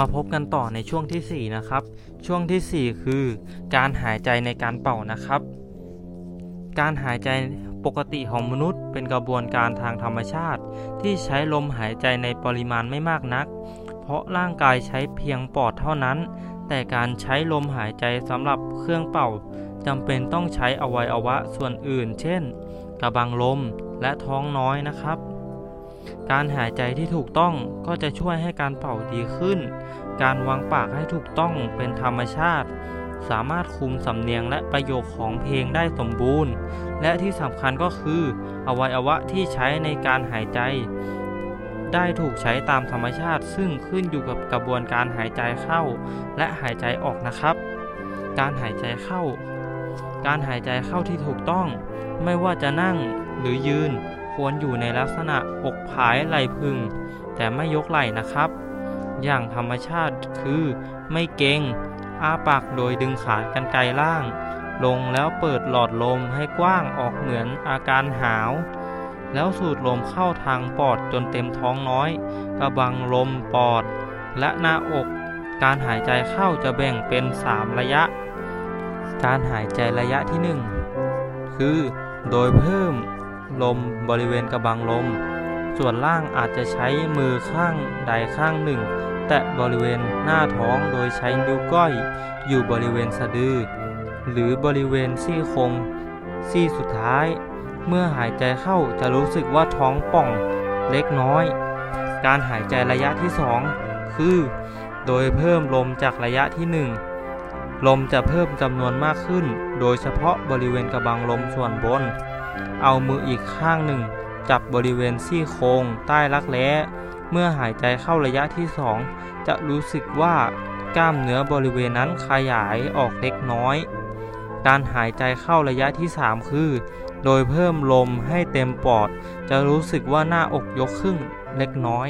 มาพบกันต่อในช่วงที่4นะครับช่วงที่4คือการหายใจในการเป่านะครับการหายใจปกติของมนุษย์เป็นกระบวนการทางธรรมชาติที่ใช้ลมหายใจในปริมาณไม่มากนักเพราะร่างกายใช้เพียงปอดเท่านั้นแต่การใช้ลมหายใจสำหรับเครื่องเป่าจำเป็นต้องใช้อวัยวะส่วนอื่นเช่นกระบังลมและท้องน้อยนะครับการหายใจที่ถูกต้องก็จะช่วยให้การเป่าดีขึ้นการวางปากให้ถูกต้องเป็นธรรมชาติสามารถคุมสำเนียงและประโยคของเพลงได้สมบูรณ์และที่สำคัญก็คืออวัยวะที่ใช้ในการหายใจได้ถูกใช้ตามธรรมชาติซึ่งขึ้นอยู่กับกระบวนการหายใจเข้าและหายใจออกนะครับการหายใจเข้าที่ถูกต้องไม่ว่าจะนั่งหรือยืนควรอยู่ในลักษณะอกผายไหล่พึงแต่ไม่ยกไหล่นะครับอย่างธรรมชาติคือไม่เกร็งอ้าปากโดยดึงขากรรไกรล่างลงแล้วเปิดหลอดลมให้กว้างออกเหมือนอาการหาวแล้วสูดลมเข้าทางปอดจนเต็มท้องน้อยกระบังลมปอดและหน้าอกการหายใจเข้าจะแบ่งเป็น3ระยะการหายใจระยะที่1คือโดยเพิ่มลมบริเวณกระบังลมส่วนล่างอาจจะใช้มือข้างใดข้างหนึ่งแตะบริเวณหน้าท้องโดยใช้นิ้วก้อยอยู่บริเวณสะดือหรือบริเวณซี่โครงซี่สุดท้ายเมื่อหายใจเข้าจะรู้สึกว่าท้องป่องเล็กน้อยการหายใจระยะที่2คือโดยเพิ่มลมจากระยะที่1ลมจะเพิ่มจำนวนมากขึ้นโดยเฉพาะบริเวณกระบังลมส่วนบนเอามืออีกข้างหนึ่งจับบริเวณซี่โครงใต้รักแร้เมื่อหายใจเข้าระยะที่2จะรู้สึกว่ากล้ามเนื้อบริเวณนั้นขยายออกเล็กน้อยการหายใจเข้าระยะที่3คือโดยเพิ่มลมให้เต็มปอดจะรู้สึกว่าหน้าอกยกขึ้นเล็กน้อย